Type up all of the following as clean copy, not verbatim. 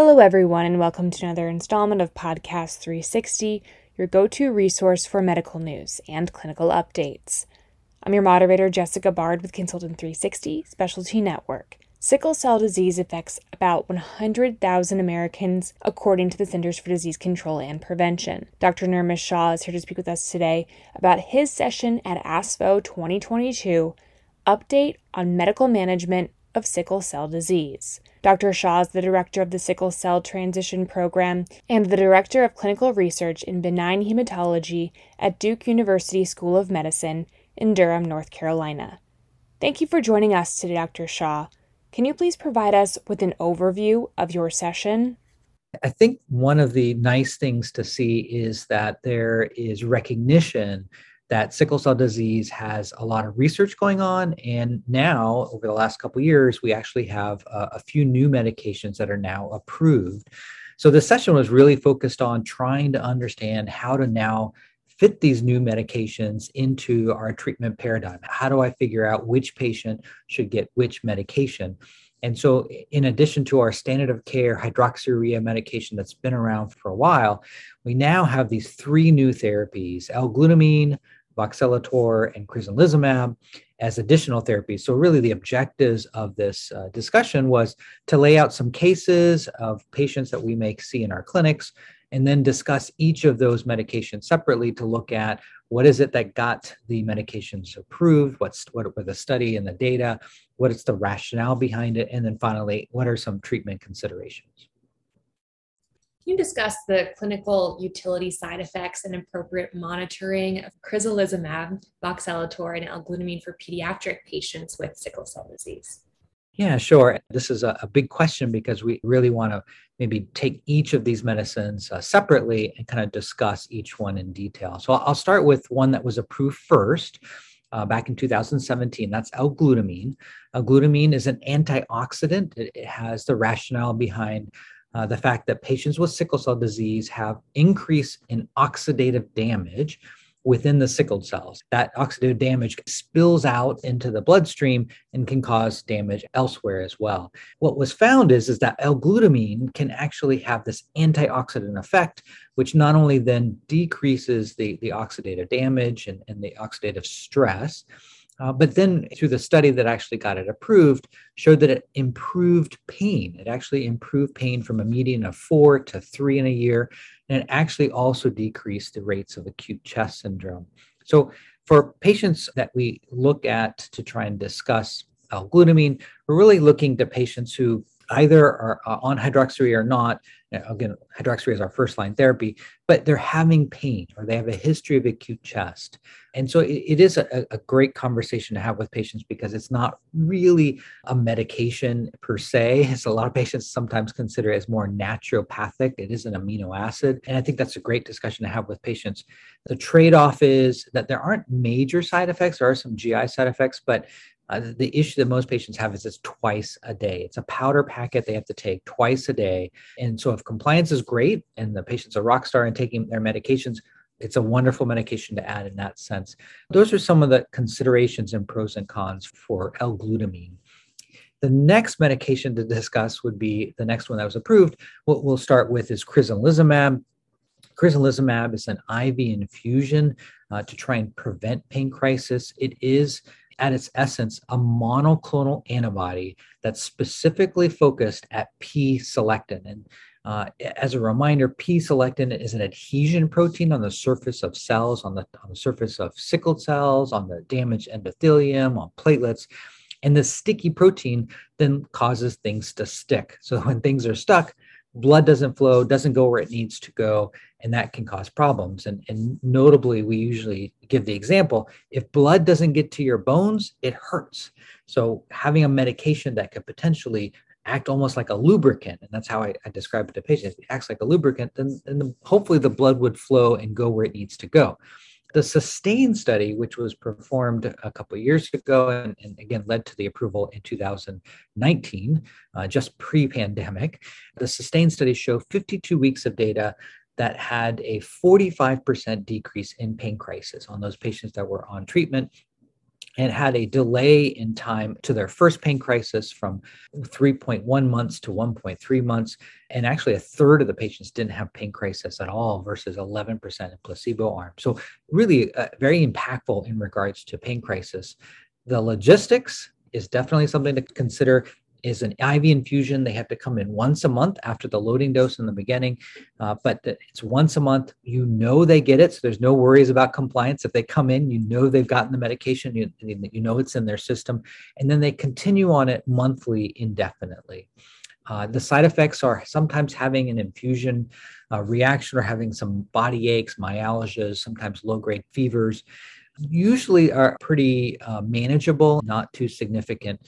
Hello everyone and welcome to another installment of Podcast 360, your go-to resource for medical news and clinical updates. I'm your moderator, Jessica Bard with Consultant 360 Specialty Network. Sickle cell disease affects about 100,000 Americans, according to the Centers for Disease Control and Prevention. Dr. Nirmish Shah is here to speak with us today about his session at ASFO 2022, Update on Medical Management of Sickle Cell Disease. Dr. Shah is the director of the Sickle Cell Transition Program and the director of clinical research in benign hematology at Duke University School of Medicine in Durham, North Carolina. Thank you for joining us today, Dr. Shah. Can you please provide us with an overview of your session? I think one of the nice things to see is that there is recognition that sickle cell disease has a lot of research going on. And now, over the last couple of years, we actually have a few new medications that are now approved. So the session was really focused on trying to understand how to now fit these new medications into our treatment paradigm. How do I figure out which patient should get which medication? And so in addition to our standard of care hydroxyurea medication that's been around for a while, we now have these three new therapies, L-glutamine, Voxelotor, and Crizanlizumab as additional therapies. So really the objectives of this discussion was to lay out some cases of patients that we may see in our clinics, and then discuss each of those medications separately to look at what is it that got the medications approved, what were the study and the data, what is the rationale behind it, and then finally, what are some treatment considerations. Can you discuss the clinical utility side effects and appropriate monitoring of crizanlizumab, voxelotor, and L-glutamine for pediatric patients with sickle cell disease? Yeah, sure. This is a big question because we really want to maybe take each of these medicines separately and kind of discuss each one in detail. So I'll start with one that was approved first back in 2017. That's L-glutamine. L-glutamine is an antioxidant. It has the rationale behind the fact that patients with sickle cell disease have increase in oxidative damage within the sickled cells. That oxidative damage spills out into the bloodstream and can cause damage elsewhere as well. What was found is that L-glutamine can actually have this antioxidant effect, which not only then decreases the oxidative damage and the oxidative stress, but then through the study that actually got it approved, showed that it improved pain. It actually improved pain from a median of 4 to 3 in a year. And it actually also decreased the rates of acute chest syndrome. So for patients that we look at to try and discuss L-glutamine, we're really looking to patients who either are on hydroxyurea or not. Again, hydroxyurea is our first line therapy, but they're having pain or they have a history of acute chest. And so it is a great conversation to have with patients because it's not really a medication per se. As a lot of patients sometimes consider it as more naturopathic. It is an amino acid. And I think that's a great discussion to have with patients. The trade-off is that there aren't major side effects. There are some GI side effects, but the issue that most patients have is it's twice a day. It's a powder packet they have to take twice a day. And so if compliance is great and the patient's a rock star in taking their medications, it's a wonderful medication to add in that sense. Those are some of the considerations and pros and cons for L-glutamine. The next medication to discuss would be the next one that was approved. What we'll start with is crizanlizumab. Crizanlizumab is an IV infusion to try and prevent pain crisis. It is, at its essence, a monoclonal antibody that's specifically focused at P-selectin. And as a reminder, P-selectin is an adhesion protein on the surface of cells, on the surface of sickled cells, on the damaged endothelium, on platelets. And this sticky protein then causes things to stick. So when things are stuck, blood doesn't flow, doesn't go where it needs to go, and that can cause problems. And notably, we usually give the example, if blood doesn't get to your bones, it hurts. So having a medication that could potentially act almost like a lubricant, and that's how I describe it to patients, if it acts like a lubricant, then hopefully the blood would flow and go where it needs to go. The SUSTAIN study, which was performed a couple of years ago and again led to the approval in 2019, just pre-pandemic, the SUSTAIN study showed 52 weeks of data that had a 45% decrease in pain crisis on those patients that were on treatment. and had a delay in time to their first pain crisis from 3.1 months to 1.3 months. And actually a third of the patients didn't have pain crisis at all versus 11% in placebo arm. So really very impactful in regards to pain crisis. The logistics is definitely something to consider. Is an IV infusion. They have to come in once a month after the loading dose in the beginning, but it's once a month. You know they get it, so there's no worries about compliance. If they come in, you know they've gotten the medication, you know it's in their system, and then they continue on it monthly indefinitely. The side effects are sometimes having an infusion reaction or having some body aches, myalgias, sometimes low-grade fevers. Usually are pretty manageable, not too significant.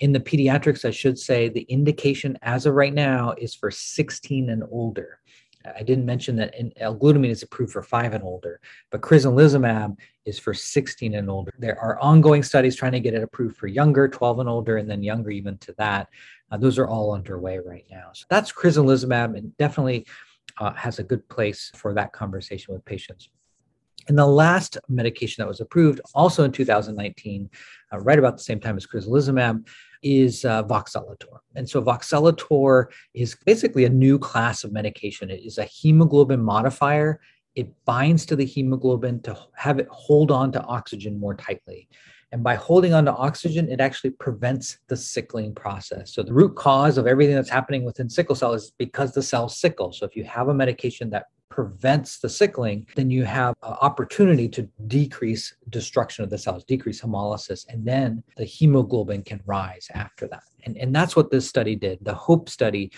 In the pediatrics, I should say the indication as of right now is for 16 and older. I didn't mention that L-glutamine is approved for 5 and older, but crizanlizumab is for 16 and older. There are ongoing studies trying to get it approved for younger, 12 and older, and then younger even to that. Those are all underway right now. So that's crizanlizumab, and definitely has a good place for that conversation with patients. And the last medication that was approved, also in 2019, right about the same time as crizanlizumab, is Voxelotor. And so Voxelotor is basically a new class of medication. It is a hemoglobin modifier. It binds to the hemoglobin to have it hold on to oxygen more tightly. And by holding on to oxygen, it actually prevents the sickling process. So the root cause of everything that's happening within sickle cell is because the cells sickle. So if you have a medication that prevents the sickling, then you have an opportunity to decrease destruction of the cells, decrease hemolysis, and then the hemoglobin can rise after that. And that's what this study did. The HOPE study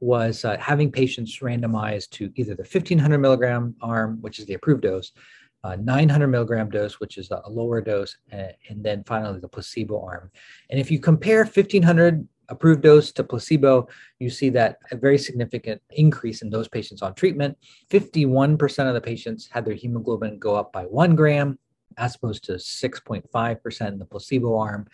was having patients randomized to either the 1,500 milligram arm, which is the approved dose, 900 milligram dose, which is a lower dose, and then finally the placebo arm. And if you compare 1,500 approved dose to placebo, you see that a very significant increase in those patients on treatment. 51% of the patients had their hemoglobin go up by 1 gram, as opposed to 6.5% in the placebo arm.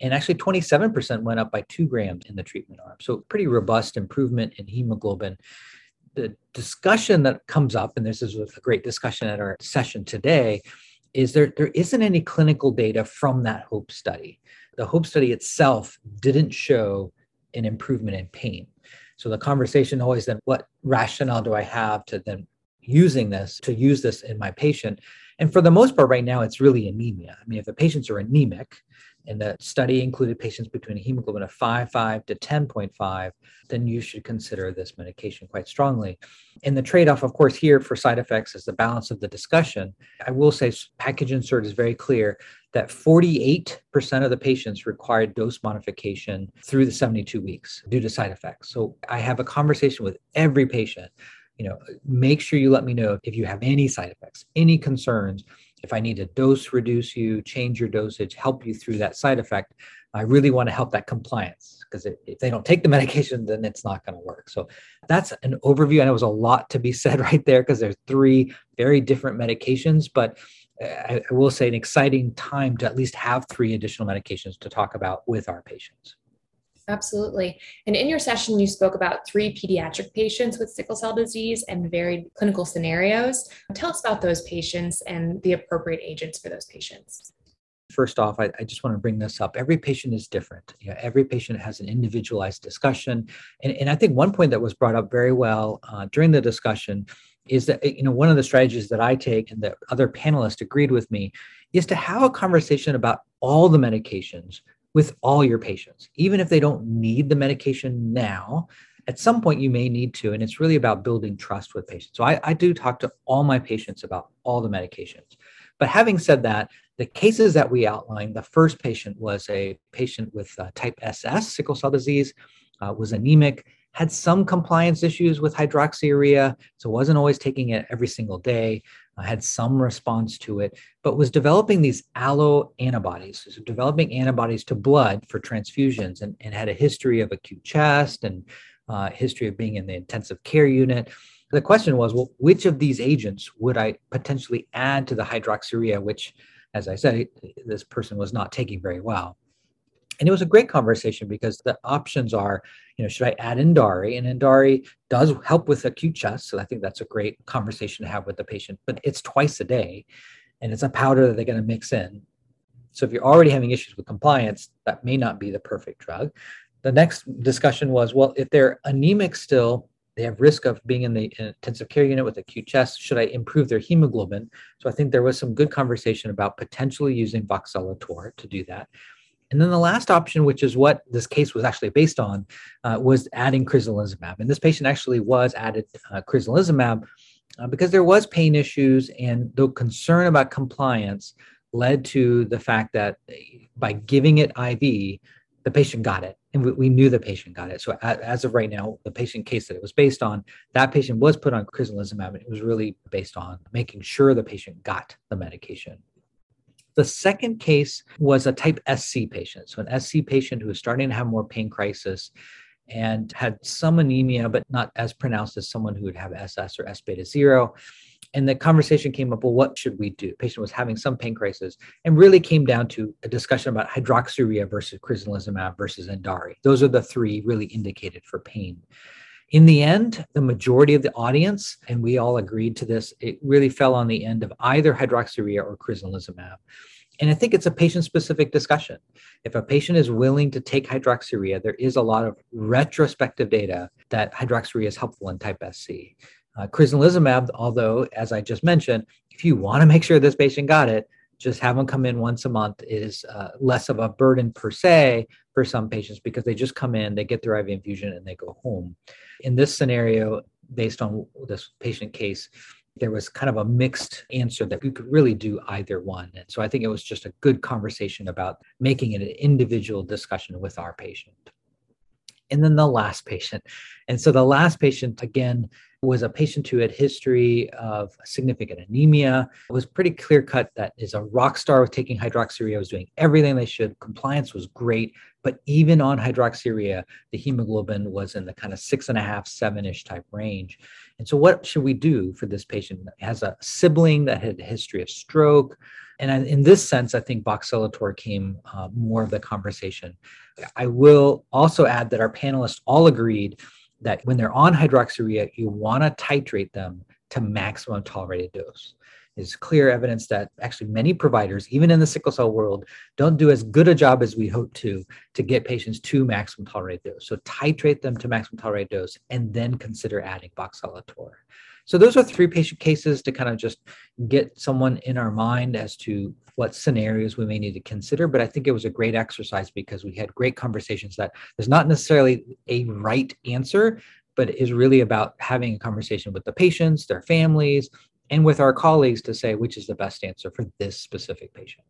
And actually 27% went up by 2 grams in the treatment arm. So pretty robust improvement in hemoglobin. The discussion that comes up, and this is a great discussion at our session today, is there isn't any clinical data from that HOPE study. The HOPE study itself didn't show an improvement in pain. So the conversation always then, what rationale do I have to then use this in my patient? And for the most part right now, it's really anemia. I mean, if the patients are anemic, and the study included patients between a hemoglobin of 5.5 to 10.5, then you should consider this medication quite strongly. And the trade-off, of course, here for side effects is the balance of the discussion. I will say package insert is very clear that 48% of the patients required dose modification through the 72 weeks due to side effects. So I have a conversation with every patient, make sure you let me know if you have any side effects, any concerns. If I need to dose reduce you, change your dosage, help you through that side effect, I really want to help that compliance, because if they don't take the medication, then it's not going to work. So that's an overview. I know it was a lot to be said right there because there's 3 very different medications, but I will say an exciting time to at least have 3 additional medications to talk about with our patients. Absolutely. And in your session, you spoke about 3 pediatric patients with sickle cell disease and varied clinical scenarios. Tell us about those patients and the appropriate agents for those patients. First off, I just want to bring this up. Every patient is different. Every patient has an individualized discussion. And I think one point that was brought up very well during the discussion is that, one of the strategies that I take and that other panelists agreed with me is to have a conversation about all the medications with all your patients. Even if they don't need the medication now, at some point you may need to, and it's really about building trust with patients. So I do talk to all my patients about all the medications. But having said that, the cases that we outlined, the first patient was a patient with type SS, sickle cell disease, was anemic, had some compliance issues with hydroxyurea, so wasn't always taking it every single day, had some response to it, but was developing these allo antibodies, so developing antibodies to blood for transfusions, and had a history of acute chest and history of being in the intensive care unit. The question was, well, which of these agents would I potentially add to the hydroxyurea, which, as I said, this person was not taking very well. And it was a great conversation because the options are, should I add Endari? And Endari does help with acute chest. So I think that's a great conversation to have with the patient, but it's twice a day and it's a powder that they're going to mix in. So if you're already having issues with compliance, that may not be the perfect drug. The next discussion was, well, if they're anemic still, they have risk of being in the intensive care unit with acute chest, should I improve their hemoglobin? So I think there was some good conversation about potentially using Voxelotor to do that. And then the last option, which is what this case was actually based on, was adding crizanlizumab. And this patient actually was added crizanlizumab because there was pain issues, and the concern about compliance led to the fact that by giving it IV, the patient got it. And we knew the patient got it. So as of right now, the patient case that it was based on, that patient was put on crizanlizumab, and it was really based on making sure the patient got the medication. The second case was a type SC patient. So an SC patient who was starting to have more pain crisis and had some anemia, but not as pronounced as someone who would have SS or S beta zero. And the conversation came up, well, what should we do? The patient was having some pain crisis and really came down to a discussion about hydroxyurea versus crizanlizumab versus Endari. Those are the three really indicated for pain. In the end, the majority of the audience, and we all agreed to this, it really fell on the end of either hydroxyurea or crizanlizumab. And I think it's a patient-specific discussion. If a patient is willing to take hydroxyurea, there is a lot of retrospective data that hydroxyurea is helpful in type SC. Crizanlizumab, although, as I just mentioned, if you want to make sure this patient got it, just have them come in once a month is less of a burden per se for some patients because they just come in, they get their IV infusion, and they go home. In this scenario, based on this patient case, there was kind of a mixed answer that you could really do either one. And so I think it was just a good conversation about making it an individual discussion with our patient. And then the last patient. And so the last patient, again, was a patient who had history of significant anemia. It was pretty clear-cut that is a rock star with taking hydroxyurea, was doing everything they should. Compliance was great, but even on hydroxyurea, the hemoglobin was in the kind of 6.5, 7-ish type range. And so what should we do for this patient? It has a sibling that had a history of stroke. And in this sense, I think Voxelotor came more of the conversation. I will also add that our panelists all agreed that when they're on hydroxyurea, you want to titrate them to maximum tolerated dose. There's clear evidence that actually many providers, even in the sickle cell world, don't do as good a job as we hope to get patients to maximum tolerated dose. So titrate them to maximum tolerated dose and then consider adding Voxelotor. So those are three patient cases to kind of just get someone in our mind as to what scenarios we may need to consider. But I think it was a great exercise because we had great conversations that there's not necessarily a right answer, but it is really about having a conversation with the patients, their families, and with our colleagues to say which is the best answer for this specific patient.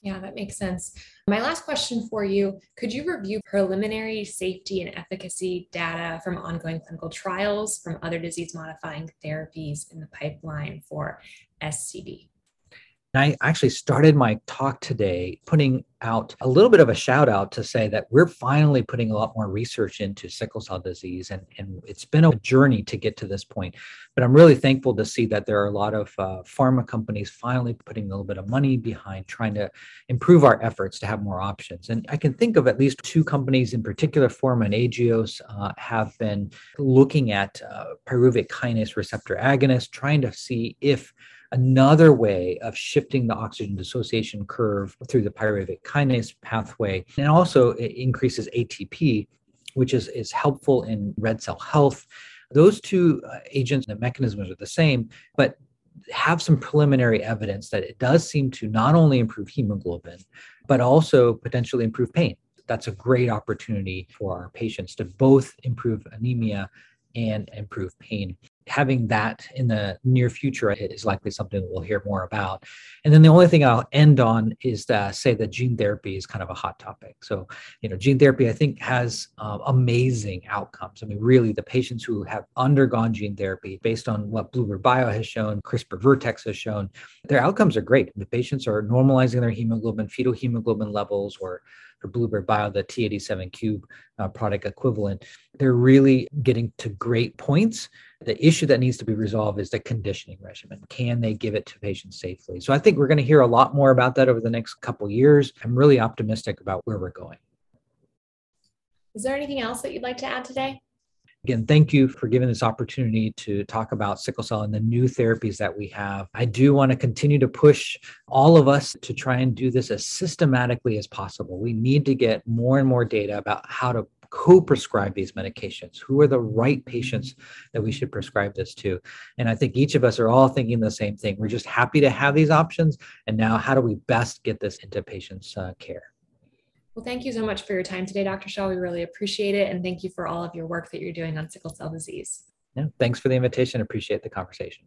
Yeah, that makes sense. My last question for you, could you review preliminary safety and efficacy data from ongoing clinical trials from other disease-modifying therapies in the pipeline for SCD? I actually started my talk today putting out a little bit of a shout out to say that we're finally putting a lot more research into sickle cell disease, and it's been a journey to get to this point. But I'm really thankful to see that there are a lot of pharma companies finally putting a little bit of money behind trying to improve our efforts to have more options. And I can think of at least two companies in particular, Forma and Agios, have been looking at pyruvic kinase receptor agonists, trying to see if another way of shifting the oxygen dissociation curve through the pyruvic kinase pathway. And also it increases ATP, which is helpful in red cell health. Those two agents and the mechanisms are the same, but have some preliminary evidence that it does seem to not only improve hemoglobin, but also potentially improve pain. That's a great opportunity for our patients to both improve anemia and improve pain. Having that in the near future is likely something that we'll hear more about. And then the only thing I'll end on is to say that gene therapy is kind of a hot topic. So, gene therapy, I think, has amazing outcomes. I mean, really, the patients who have undergone gene therapy, based on what Bluebird Bio has shown, CRISPR Vertex has shown, their outcomes are great. The patients are normalizing their hemoglobin, fetal hemoglobin levels, or for Bluebird Bio, the T87 cube product equivalent. They're really getting to great points. The issue that needs to be resolved is the conditioning regimen. Can they give it to patients safely? So I think we're going to hear a lot more about that over the next couple of years. I'm really optimistic about where we're going. Is there anything else that you'd like to add today? Again, thank you for giving this opportunity to talk about sickle cell and the new therapies that we have. I do want to continue to push all of us to try and do this as systematically as possible. We need to get more and more data about how to co-prescribe these medications. Who are the right patients that we should prescribe this to? And I think each of us are all thinking the same thing. We're just happy to have these options. And now how do we best get this into patients' care? Well, thank you so much for your time today, Dr. Shah. We really appreciate it. And thank you for all of your work that you're doing on sickle cell disease. Yeah, thanks for the invitation. Appreciate the conversation.